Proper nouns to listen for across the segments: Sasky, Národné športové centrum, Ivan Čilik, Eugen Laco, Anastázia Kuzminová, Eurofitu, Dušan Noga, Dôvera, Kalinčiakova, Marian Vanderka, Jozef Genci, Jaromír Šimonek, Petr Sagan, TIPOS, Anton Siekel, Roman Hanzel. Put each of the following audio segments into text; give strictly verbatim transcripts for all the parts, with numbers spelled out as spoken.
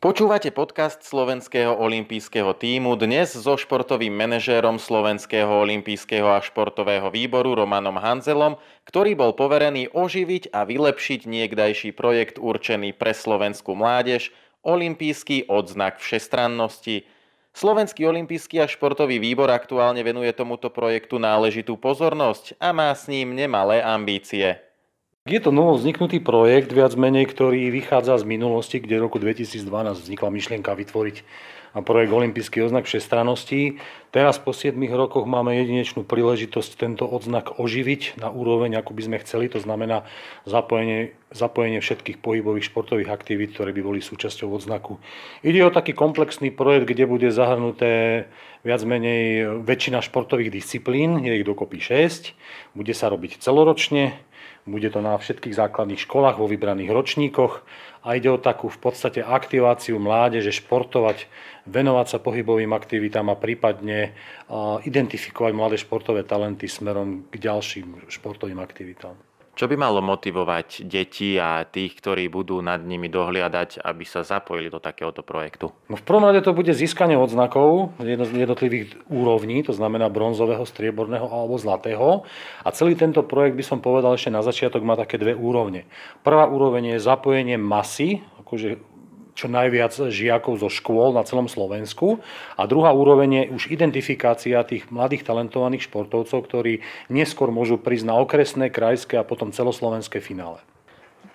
Počúvate podcast Slovenského olympijského tímu dnes so športovým manažérom Slovenského olympijského a športového výboru Romanom Hanzelom, ktorý bol poverený oživiť a vylepšiť niekdajší projekt určený pre slovenskú mládež Olympijský odznak všestrannosti. Slovenský olympijský a športový výbor aktuálne venuje tomuto projektu náležitú pozornosť a má s ním nemalé ambície. Je to novo vzniknutý projekt, viac menej, ktorý vychádza z minulosti, kde v roku dvetisícdvanásť vznikla myšlienka vytvoriť projekt Olympijský odznak všestrannosti. Teraz po siedmich rokoch máme jedinečnú príležitosť tento odznak oživiť na úroveň, ako by sme chceli. To znamená zapojenie, zapojenie všetkých pohybových športových aktivít, ktoré by boli súčasťou odznaku. Ide o taký komplexný projekt, kde bude zahrnuté viac menej väčšina športových disciplín, je ich dokopy šesť, bude sa robiť celoročne. Bude to na všetkých základných školách vo vybraných ročníkoch a ide o takú v podstate aktiváciu mládeže, športovať, venovať sa pohybovým aktivitám a prípadne identifikovať mladé športové talenty smerom k ďalším športovým aktivitám. Čo by malo motivovať deti a tých, ktorí budú nad nimi dohliadať, aby sa zapojili do takéhoto projektu? No v prvom rade to bude získanie odznakov jednotlivých úrovní, to znamená bronzového, strieborného alebo zlatého. A celý tento projekt, by som povedal ešte na začiatok, má také dve úrovne. Prvá úroveň je zapojenie masy, akože čo najviac žiakov zo škôl na celom Slovensku. A druhá úroveň je už identifikácia tých mladých talentovaných športovcov, ktorí neskôr môžu prísť na okresné, krajské a potom celoslovenské finále.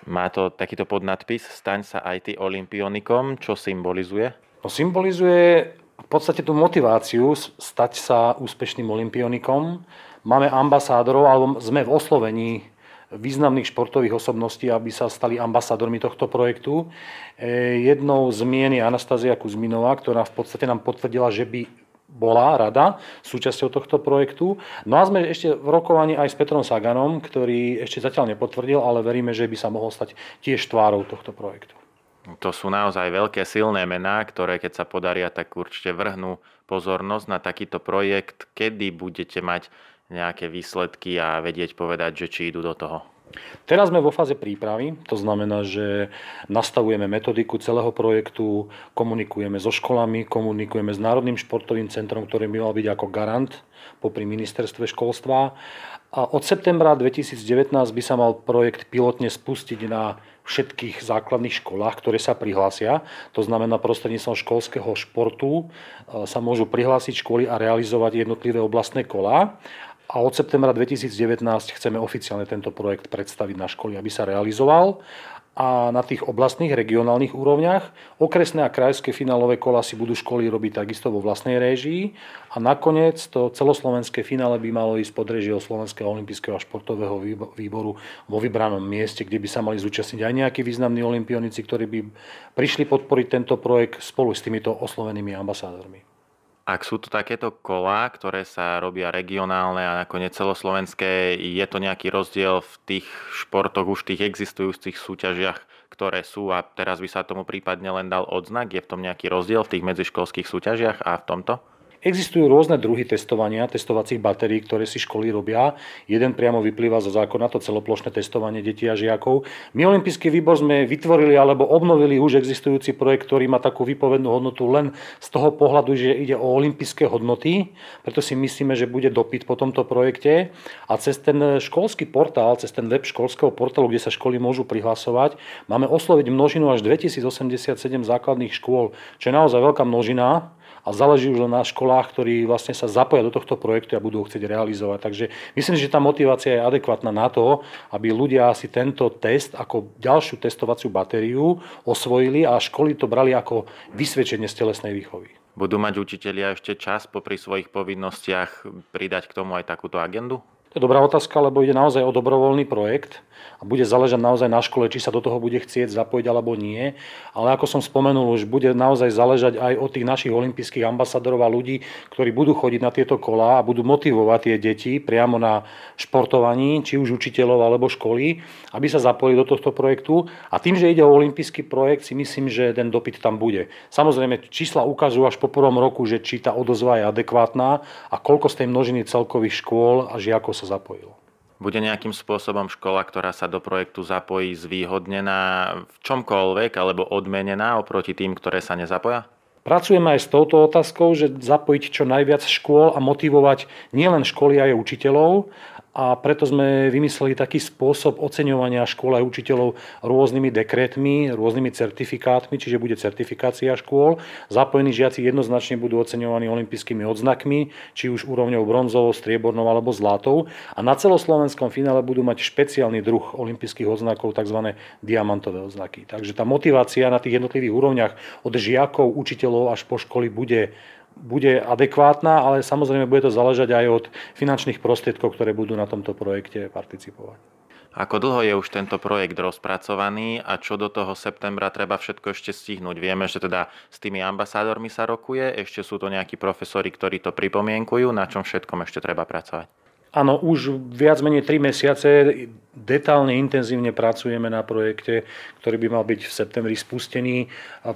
Má to takýto podnadpis Staň sa aj ty olympionikom, čo symbolizuje? No, symbolizuje v podstate tú motiváciu stať sa úspešným olympionikom. Máme ambasádorov, alebo sme v oslovení významných športových osobností, aby sa stali ambasádormi tohto projektu. Jednou z mien je Anastázia Kuzminová, ktorá v podstate nám potvrdila, že by bola rada súčasťou tohto projektu. No a sme ešte v rokovaní aj s Petrom Saganom, ktorý ešte zatiaľ nepotvrdil, ale veríme, že by sa mohol stať tiež tvárou tohto projektu. To sú naozaj veľké silné mená, ktoré keď sa podaria, tak určite vrhnú pozornosť na takýto projekt. Kedy budete mať nejaké výsledky a vedieť povedať, že či idú do toho? Teraz sme vo fáze prípravy, to znamená, že nastavujeme metodiku celého projektu, komunikujeme so školami, komunikujeme s Národným športovým centrom, ktorý by mal byť ako garant popri ministerstve školstva. A od septembra dvetisícdevätnásť by sa mal projekt pilotne spustiť na všetkých základných školách, ktoré sa prihlásia. To znamená, prostredníctvom školského športu sa môžu prihlásiť školy a realizovať jednotlivé oblastné kolá. A od septembra dvetisícdevätnásť chceme oficiálne tento projekt predstaviť na školy, aby sa realizoval. A na tých oblastných, regionálnych úrovniach okresné a krajské finálové kola si budú školy robiť takisto vo vlastnej réžii. A nakoniec to celoslovenské finále by malo ísť pod réžiou Slovenského olympijského a športového výboru vo vybranom mieste, kde by sa mali zúčastniť aj nejakí významní olympionici, ktorí by prišli podporiť tento projekt spolu s týmito oslovenými ambasádormi. Ak sú to takéto kolá, ktoré sa robia regionálne a nakoniec celoslovenské, je to nejaký rozdiel v tých športoch, už tých existujúcich súťažiach, ktoré sú, a teraz by sa tomu prípadne len dal odznak? Je v tom nejaký rozdiel v tých medziškolských súťažiach a v tomto? Existujú rôzne druhy testovania, testovacích batérií, ktoré si školy robia. Jeden priamo vyplýva zo zákona, to celoplošné testovanie detí a žiakov. My, Olympijský výbor, sme vytvorili alebo obnovili už existujúci projekt, ktorý má takú výpovednú hodnotu len z toho pohľadu, že ide o olympijské hodnoty. Preto si myslíme, že bude dopyt po tomto projekte. A cez ten školský portál, cez ten web školského portálu, kde sa školy môžu prihlasovať, máme osloviť množinu až dvetisícosemdesiatsedem základných škôl, čo je naozaj veľká množina. A záleží už na školách, ktorí vlastne sa zapoja do tohto projektu a budú ho chcieť realizovať. Takže myslím, že tá motivácia je adekvátna na to, aby ľudia si tento test ako ďalšiu testovaciu batériu osvojili a školy to brali ako vysvedčenie z telesnej výchovy. Budú mať učitelia ešte čas popri svojich povinnostiach pridať k tomu aj takúto agendu? To je dobrá otázka, lebo ide naozaj o dobrovoľný projekt a bude záležať naozaj na škole, či sa do toho bude chcieť zapojiť alebo nie. Ale ako som spomenul, už bude naozaj záležať aj od tých našich olympijských ambasadorov a ľudí, ktorí budú chodiť na tieto kolá a budú motivovať tie deti priamo na športovaní, či už učiteľov alebo školy, aby sa zapojili do tohto projektu. A tým, že ide o olympijský projekt, si myslím, že ten dopyt tam bude. Samozrejme, čísla ukazujú až po prvom roku, že či tá odozva je adekvátna a koľko z tej množiny celkových škôl a žiakov sa zapojilo. Bude nejakým spôsobom škola, ktorá sa do projektu zapojí, zvýhodnená v čomkoľvek alebo odmenená oproti tým, ktoré sa nezapoja? Pracujeme aj s touto otázkou, že zapojiť čo najviac škôl a motivovať nielen školy aj učiteľov, a preto sme vymysleli taký spôsob oceňovania škôl aj učiteľov rôznymi dekrétmi, rôznymi certifikátmi, čiže bude certifikácia škôl. Zapojení žiaci jednoznačne budú oceňovaní olympijskými odznakmi, či už úrovňou bronzovou, striebornou alebo zlatou. A na celoslovenskom finále budú mať špeciálny druh olympijských odznakov, tzv. Diamantové odznaky. Takže tá motivácia na tých jednotlivých úrovniach od žiakov, učiteľov až po školy bude bude adekvátna, ale samozrejme bude to záležať aj od finančných prostriedkov, ktoré budú na tomto projekte participovať. Ako dlho je už tento projekt rozpracovaný a čo do toho septembra treba všetko ešte stihnúť? Vieme, že teda s tými ambasádormi sa rokuje, ešte sú to nejakí profesori, ktorí to pripomienkujú, na čom všetkom ešte treba pracovať? Áno, už viac menej tri mesiace detálne, intenzívne pracujeme na projekte, ktorý by mal byť v septembri spustený.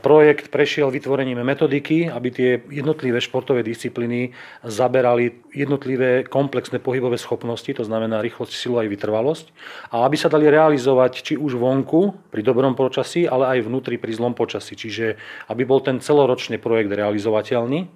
Projekt prešiel vytvorením metodiky, aby tie jednotlivé športové disciplíny zaberali jednotlivé komplexné pohybové schopnosti, to znamená rýchlosť, silu aj vytrvalosť, a aby sa dali realizovať či už vonku pri dobrom počasí, ale aj vnútri pri zlom počasí, čiže aby bol ten celoročný projekt realizovateľný.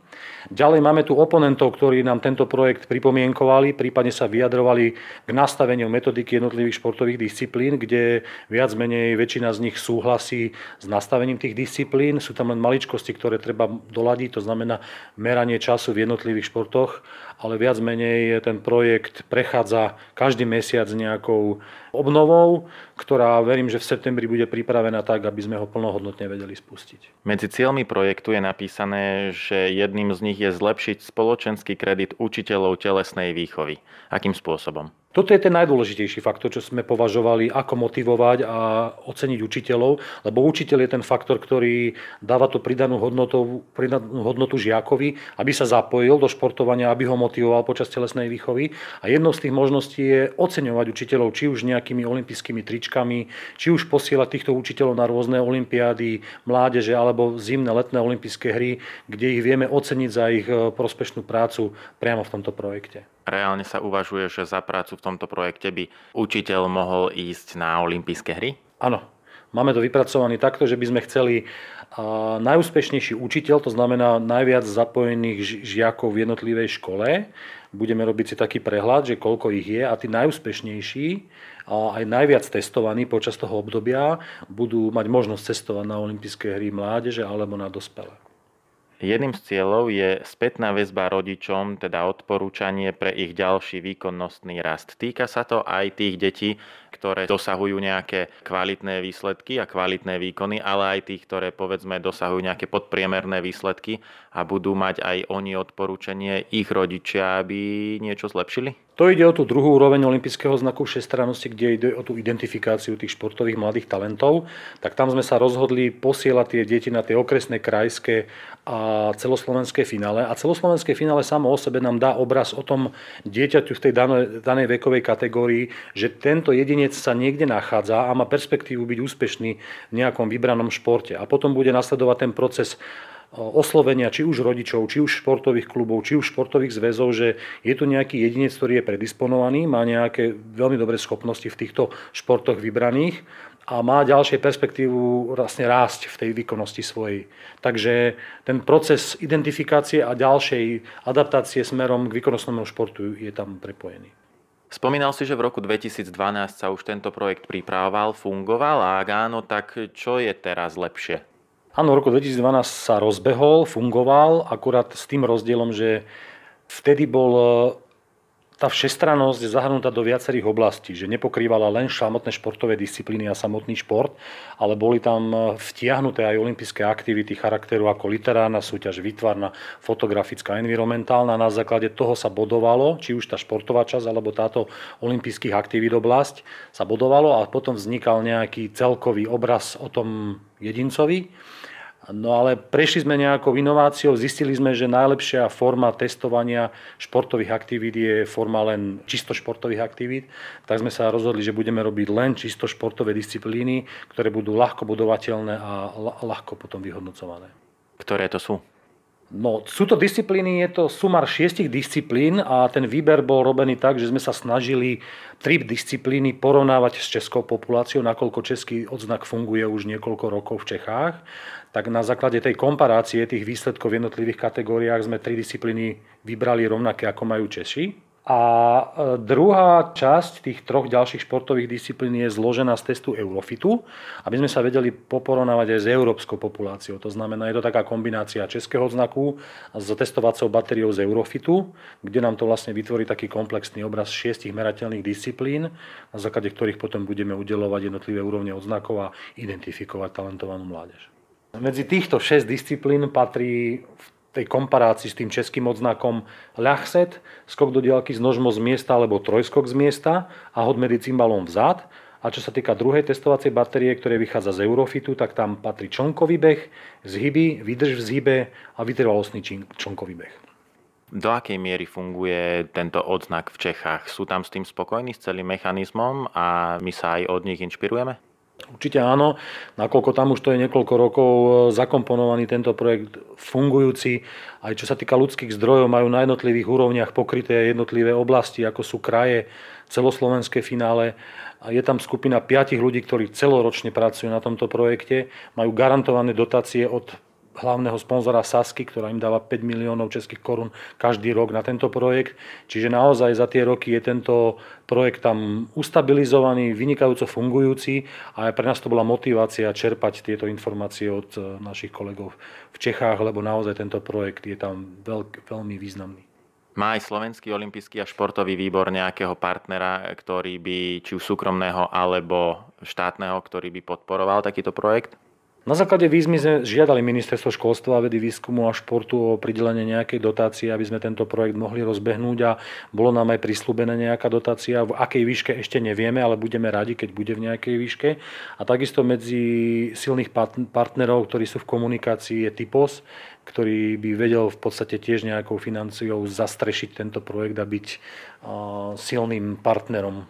Ďalej máme tu oponentov, ktorí nám tento projekt pripomienkovali, prípadne sa vyjadrovali k nastaveniu metodiky jednotlivých športových disciplín, kde viac menej väčšina z nich súhlasí s nastavením tých disciplín. Sú tam len maličkosti, ktoré treba doladiť, to znamená meranie času v jednotlivých športoch, ale viac menej ten projekt prechádza každý mesiac nejakou obnovou, ktorá verím, že v septembri bude pripravená tak, aby sme ho plnohodnotne vedeli spustiť. Medzi cieľmi projektu je napísané, že jedným z nich je zlepšiť spoločenský kredit učiteľov telesnej výchovy. Akým spôsobom? Toto je ten najdôležitejší faktor, čo sme považovali, ako motivovať a oceniť učiteľov, lebo učiteľ je ten faktor, ktorý dáva tú pridanú hodnotu, pridanú hodnotu žiakovi, aby sa zapojil do športovania, aby ho motivoval počas telesnej výchovy. A jednou z tých možností je oceňovať učiteľov, či už nejakými olympijskými tričkami, či už posielať týchto učiteľov na rôzne olympiády, mládeže alebo zimné, letné olympijské hry, kde ich vieme oceniť za ich prospešnú prácu priamo v tomto projekte. Reálne sa uvažuje, že za prácu v v tomto projekte by učiteľ mohol ísť na olympijské hry? Áno. Máme to vypracované takto, že by sme chceli najúspešnejší učiteľ, to znamená najviac zapojených žiakov v jednotlivej škole. Budeme robiť si taký prehľad, že koľko ich je, a tí najúspešnejší a aj najviac testovaní počas toho obdobia budú mať možnosť cestovať na olympijské hry mládeže alebo na dospelé. Jedným z cieľov je spätná väzba rodičom, teda odporúčanie pre ich ďalší výkonnostný rast. Týka sa to aj tých detí, ktoré dosahujú nejaké kvalitné výsledky a kvalitné výkony, ale aj tých, ktoré povedzme dosahujú nejaké podpriemerné výsledky a budú mať aj oni odporúčanie ich rodičia, aby niečo zlepšili? To ide o tú druhú úroveň olympijského znaku všestrannosti, kde ide o tú identifikáciu tých športových mladých talentov. Tak tam sme sa rozhodli posielať tie deti na tie okresné, krajské a celoslovenské finále. A celoslovenské finále samo o sebe nám dá obraz o tom dieťaťu v tej danej vekovej kategórii, že tento jedinec sa niekde nachádza a má perspektívu byť úspešný v nejakom vybranom športe. A potom bude nasledovať ten proces oslovenia či už rodičov, či už športových klubov, či už športových zväzov, že je tu nejaký jedinec, ktorý je predisponovaný, má nejaké veľmi dobré schopnosti v týchto športoch vybraných a má ďalšie perspektívu vlastne rásť v tej výkonnosti svojej. Takže ten proces identifikácie a ďalšej adaptácie smerom k výkonnostnému športu je tam prepojený. Spomínal si, že v roku dvetisícdvanásť sa už tento projekt pripravoval, fungoval, a ak áno, tak čo je teraz lepšie? Áno, v roku dvetisícdvanásť sa rozbehol, fungoval, akurát s tým rozdielom, že vtedy bol tá všestrannosť zahrnutá do viacerých oblastí, že nepokrývala len samotné športové disciplíny a samotný šport, ale boli tam vtiahnuté aj olympijské aktivity charakteru ako literárna súťaž, výtvarná, fotografická, environmentálna. Na základe toho sa bodovalo, či už tá športová časť alebo táto olympijských aktivít oblasť sa bodovalo, a potom vznikal nejaký celkový obraz o tom jedincovi. No ale prešli sme nejakou inováciou, zistili sme, že najlepšia forma testovania športových aktivít je forma len čisto športových aktivít, tak sme sa rozhodli, že budeme robiť len čisto športové disciplíny, ktoré budú ľahko budovateľné a ľahko potom vyhodnocované. Ktoré to sú? No, sú to disciplíny, je to sumar šiestich disciplín a ten výber bol robený tak, že sme sa snažili tri disciplíny porovnávať s českou populáciou, nakoľko český odznak funguje už niekoľko rokov v Čechách. Tak na základe tej komparácie tých výsledkov v jednotlivých kategóriách sme tri disciplíny vybrali rovnaké, ako majú Češi. A druhá časť tých troch ďalších športových disciplín je zložená z testu Eurofitu, aby sme sa vedeli poporovnávať aj s európskou populáciou. To znamená, je to taká kombinácia českého odznaku s testovacou batériou z Eurofitu, kde nám to vlastne vytvorí taký komplexný obraz šiestich merateľných disciplín, na základe ktorých potom budeme udeľovať jednotlivé úrovne odznakov a identifikovať talentovanú mládež. Medzi týchto šesť disciplín patrí v tej komparácii s tým českým odznakom ľahset, skok do diaľky s nožmo z miesta alebo trojskok z miesta a hod medzi cymbalom vzad. A čo sa týka druhej testovacej batérie, ktoré vychádza z Eurofitu, tak tam patrí člnkový beh, zhyby, vydrž v zhybe a vytrvalostný člnkový beh. Do akej miery funguje tento odznak v Čechách? Sú tam s tým spokojní, s celým mechanizmom a my sa aj od nich inšpirujeme? Určite áno, nakoľko tam už to je niekoľko rokov zakomponovaný tento projekt fungujúci. Aj čo sa týka ľudských zdrojov, majú na jednotlivých úrovniach pokryté jednotlivé oblasti, ako sú kraje, celoslovenské finále. Je tam skupina piatich ľudí, ktorí celoročne pracujú na tomto projekte. Majú garantované dotácie od hlavného sponzora Sasky, ktorá im dáva päť miliónov českých korún každý rok na tento projekt. Čiže naozaj za tie roky je tento projekt tam ustabilizovaný, vynikajúco fungujúci a pre nás to bola motivácia čerpať tieto informácie od našich kolegov v Čechách, lebo naozaj tento projekt je tam veľk, veľmi významný. Má aj Slovenský olympijský a športový výbor nejakého partnera, ktorý by či už súkromného alebo štátneho, ktorý by podporoval takýto projekt? Na základe výzmy sme žiadali ministerstvo školstva, vedy, výskumu a športu o pridelenie nejakej dotácie, aby sme tento projekt mohli rozbehnúť a bolo nám aj prislúbená nejaká dotácia. V akej výške ešte nevieme, ale budeme radi, keď bude v nejakej výške. A takisto medzi silných partnerov, ktorí sú v komunikácii, je TIPOS, ktorý by vedel v podstate tiež nejakou financiou zastrešiť tento projekt a byť silným partnerom.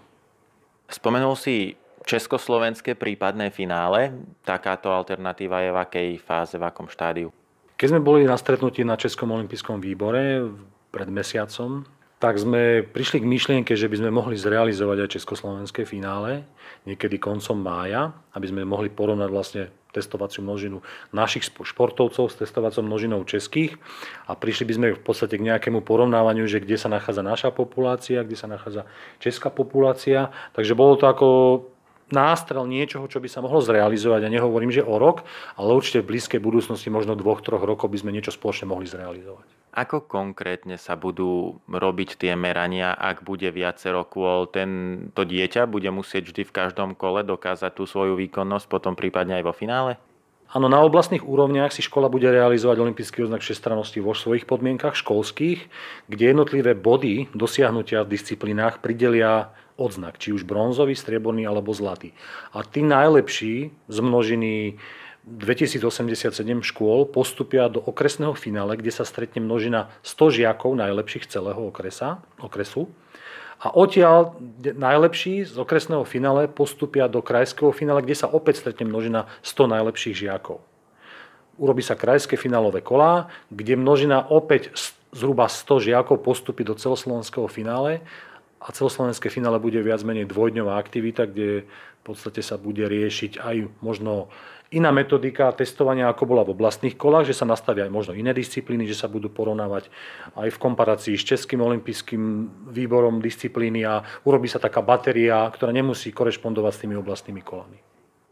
Spomenul si československé prípadné finále, takáto alternatíva je v akej fáze, v akom štádiu? Keď sme boli na stretnutí na Českom olympijskom výbore pred mesiacom, tak sme prišli k myšlienke, že by sme mohli zrealizovať aj československé finále niekedy koncom mája, aby sme mohli porovnať vlastne testovaciu množinu našich športovcov s testovacou množinou českých a prišli by sme v podstate k nejakému porovnávaniu, že kde sa nachádza naša populácia, kde sa nachádza česká populácia. Takže bolo to ako nástrel niečoho, čo by sa mohlo zrealizovať. Ja nehovorím, že o rok, ale určite v blízkej budúcnosti, možno dvoch, troch rokov by sme niečo spoločne mohli zrealizovať. Ako konkrétne sa budú robiť tie merania, ak bude viacero kôl? Ten, to dieťa bude musieť vždy v každom kole dokázať tú svoju výkonnosť, potom prípadne aj vo finále? Áno, na oblastných úrovniach si škola bude realizovať olympijský odznak všestrannosti vo svojich podmienkach školských, kde jednotlivé body dosiahnutia v disciplínách pridelia odznak, či už bronzový, strieborný alebo zlatý. A tí najlepší z množiny dvetisícosemdesiatsedem škôl postupia do okresného finále, kde sa stretne množina sto žiakov najlepších celého okresa, okresu. A odtiaľ najlepší z okresného finále postupia do krajského finále, kde sa opäť stretne množina sto najlepších žiakov. Urobí sa krajské finálové kolá, kde množina opäť zhruba sto žiakov postupí do celoslovenského finále a celoslovenské finále bude viac menej dvojdňová aktivita, kde v podstate sa bude riešiť aj možno iná metodika testovania, ako bola v oblastných kolách, že sa nastavia aj možno iné disciplíny, že sa budú porovnávať aj v komparácii s Českým olympijským výborom disciplíny a urobí sa taká batéria, ktorá nemusí korešpondovať s tými oblastnými kolami.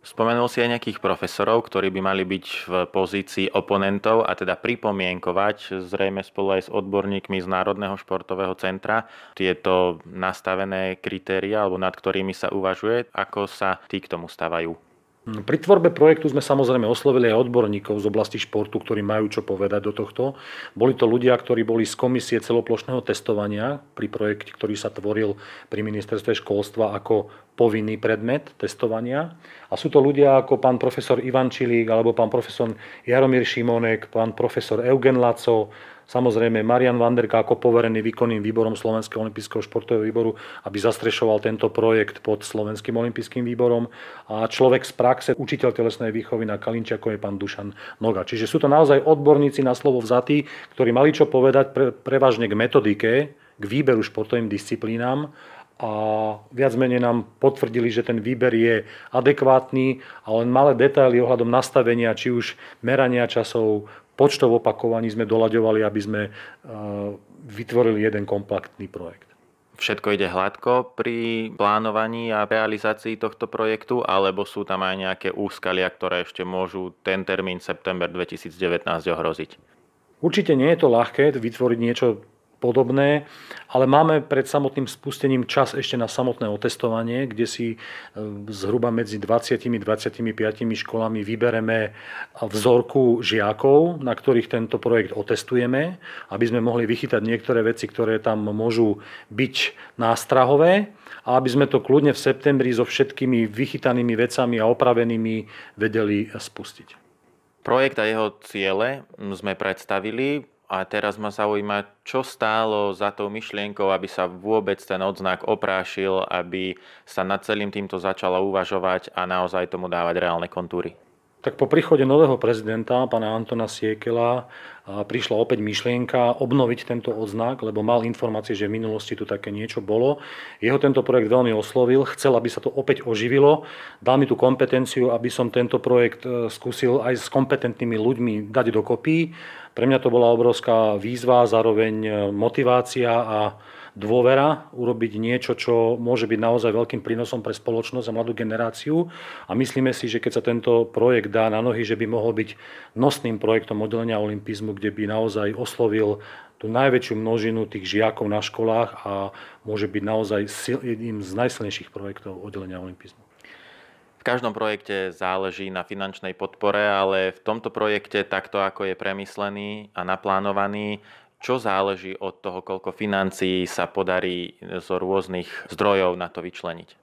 Spomenul si aj nejakých profesorov, ktorí by mali byť v pozícii oponentov a teda pripomienkovať zrejme spolu aj s odborníkmi z Národného športového centra tieto nastavené kritéria, alebo nad ktorými sa uvažuje, ako sa tí k tomu stavajú. Pri tvorbe projektu sme samozrejme oslovili aj odborníkov z oblasti športu, ktorí majú čo povedať do tohto. Boli to ľudia, ktorí boli z komisie celoplošného testovania pri projekte, ktorý sa tvoril pri ministerstve školstva ako povinný predmet testovania. A sú to ľudia ako pán profesor Ivan Čilik, alebo pán profesor Jaromír Šimonek, pán profesor Eugen Laco, Samozrejme, Marian Vanderka ako poverený výkonným výborom Slovenského olympijského športového výboru, aby zastrešoval tento projekt pod Slovenským olympijským výborom. A človek z praxe, učiteľ telesnej výchovy na Kalinčiakove, pán Dušan Noga. Čiže sú to naozaj odborníci na slovo vzatí, ktorí mali čo povedať pre, prevažne k metodike, k výberu športovým disciplínám. A viac menej nám potvrdili, že ten výber je adekvátny a len malé detaily ohľadom nastavenia, či už merania časov, počtov opakovaní sme doľaďovali, aby sme vytvorili jeden kompaktný projekt. Všetko ide hladko pri plánovaní a realizácii tohto projektu, alebo sú tam aj nejaké úskalia, ktoré ešte môžu ten termín september dvetisícdevätnásť ohroziť? Určite nie je to ľahké vytvoriť niečo podobné, ale máme pred samotným spustením čas ešte na samotné otestovanie, kde si zhruba medzi dvadsať až dvadsaťpäť školami vybereme vzorku žiakov, na ktorých tento projekt otestujeme, aby sme mohli vychytať niektoré veci, ktoré tam môžu byť nástrahové a aby sme to kľudne v septembri so všetkými vychytanými vecami a opravenými vedeli spustiť. Projekt a jeho ciele sme predstavili. A teraz ma zaujíma, čo stálo za tou myšlienkou, aby sa vôbec ten odznak oprášil, aby sa nad celým týmto začalo uvažovať a naozaj tomu dávať reálne kontúry. Tak po príchode nového prezidenta, pána Antona Siekela, prišla opäť myšlienka obnoviť tento odznak, lebo mal informácie, že v minulosti tu také niečo bolo. Jeho tento projekt veľmi oslovil, chcel, aby sa to opäť oživilo. Dal mi tú kompetenciu, aby som tento projekt skúsil aj s kompetentnými ľuďmi dať dokopy. Pre mňa to bola obrovská výzva, zároveň motivácia a dôvera urobiť niečo, čo môže byť naozaj veľkým prínosom pre spoločnosť a mladú generáciu. A myslíme si, že keď sa tento projekt dá na nohy, že by mohol byť nosným projektom oddelenia olympizmu, kde by naozaj oslovil tú najväčšiu množinu tých žiakov na školách a môže byť naozaj jedným z najsilnejších projektov oddelenia olympizmu. V každom projekte záleží na finančnej podpore, ale v tomto projekte, takto ako je premyslený a naplánovaný, čo záleží od toho, koľko financií sa podarí zo rôznych zdrojov na to vyčleniť?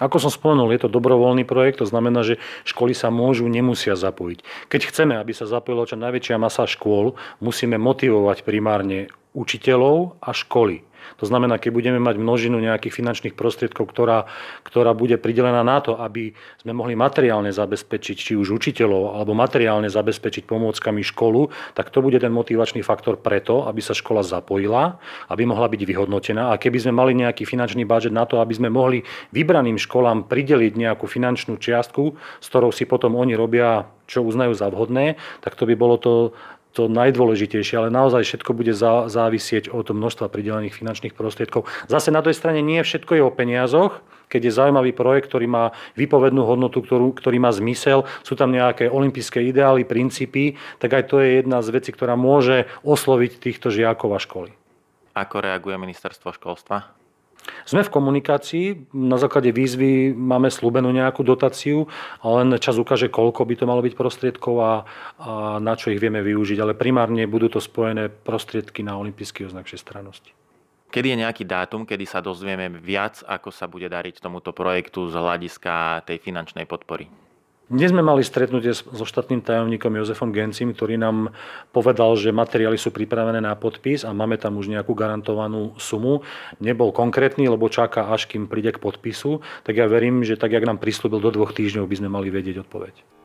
Ako som spomenul, je to dobrovoľný projekt, to znamená, že školy sa môžu, nemusia zapojiť. Keď chceme, aby sa zapojila čo najväčšia masa škôl, musíme motivovať primárne učiteľov a školy. To znamená, keď budeme mať množinu nejakých finančných prostriedkov, ktorá, ktorá bude pridelená na to, aby sme mohli materiálne zabezpečiť či už učiteľov, alebo materiálne zabezpečiť pomôckami školu, tak to bude ten motivačný faktor preto, aby sa škola zapojila, aby mohla byť vyhodnotená. A keby sme mali nejaký finančný budžet na to, aby sme mohli vybraným školám prideliť nejakú finančnú čiastku, s ktorou si potom oni robia, čo uznajú za vhodné, tak to by bolo to... to najdôležitejšie, ale naozaj všetko bude závisieť od množstva pridelených finančných prostriedkov. Zase na tej strane nie všetko je o peniazoch, keď je zaujímavý projekt, ktorý má výpovednú hodnotu, ktorú, ktorý má zmysel, sú tam nejaké olympijské ideály, princípy, tak aj to je jedna z vecí, ktorá môže osloviť týchto žiakov a školy. Ako reaguje ministerstvo školstva? Sme v komunikácii, na základe výzvy máme slúbenú nejakú dotáciu, ale len čas ukáže, koľko by to malo byť prostriedkov a, a na čo ich vieme využiť. Ale primárne budú to spojené prostriedky na olympijský odznak všestrannosti. Kedy je nejaký dátum, kedy sa dozvieme viac, ako sa bude dariť tomuto projektu z hľadiska tej finančnej podpory? Dnes sme mali stretnutie so štátnym tajomníkom Jozefom Gencim, ktorý nám povedal, že materiály sú pripravené na podpis a máme tam už nejakú garantovanú sumu. Nebol konkrétny, lebo čaká, až kým príde k podpisu. Tak ja verím, že tak, jak nám prislúbil, do dvoch týždňov by sme mali vedieť odpoveď.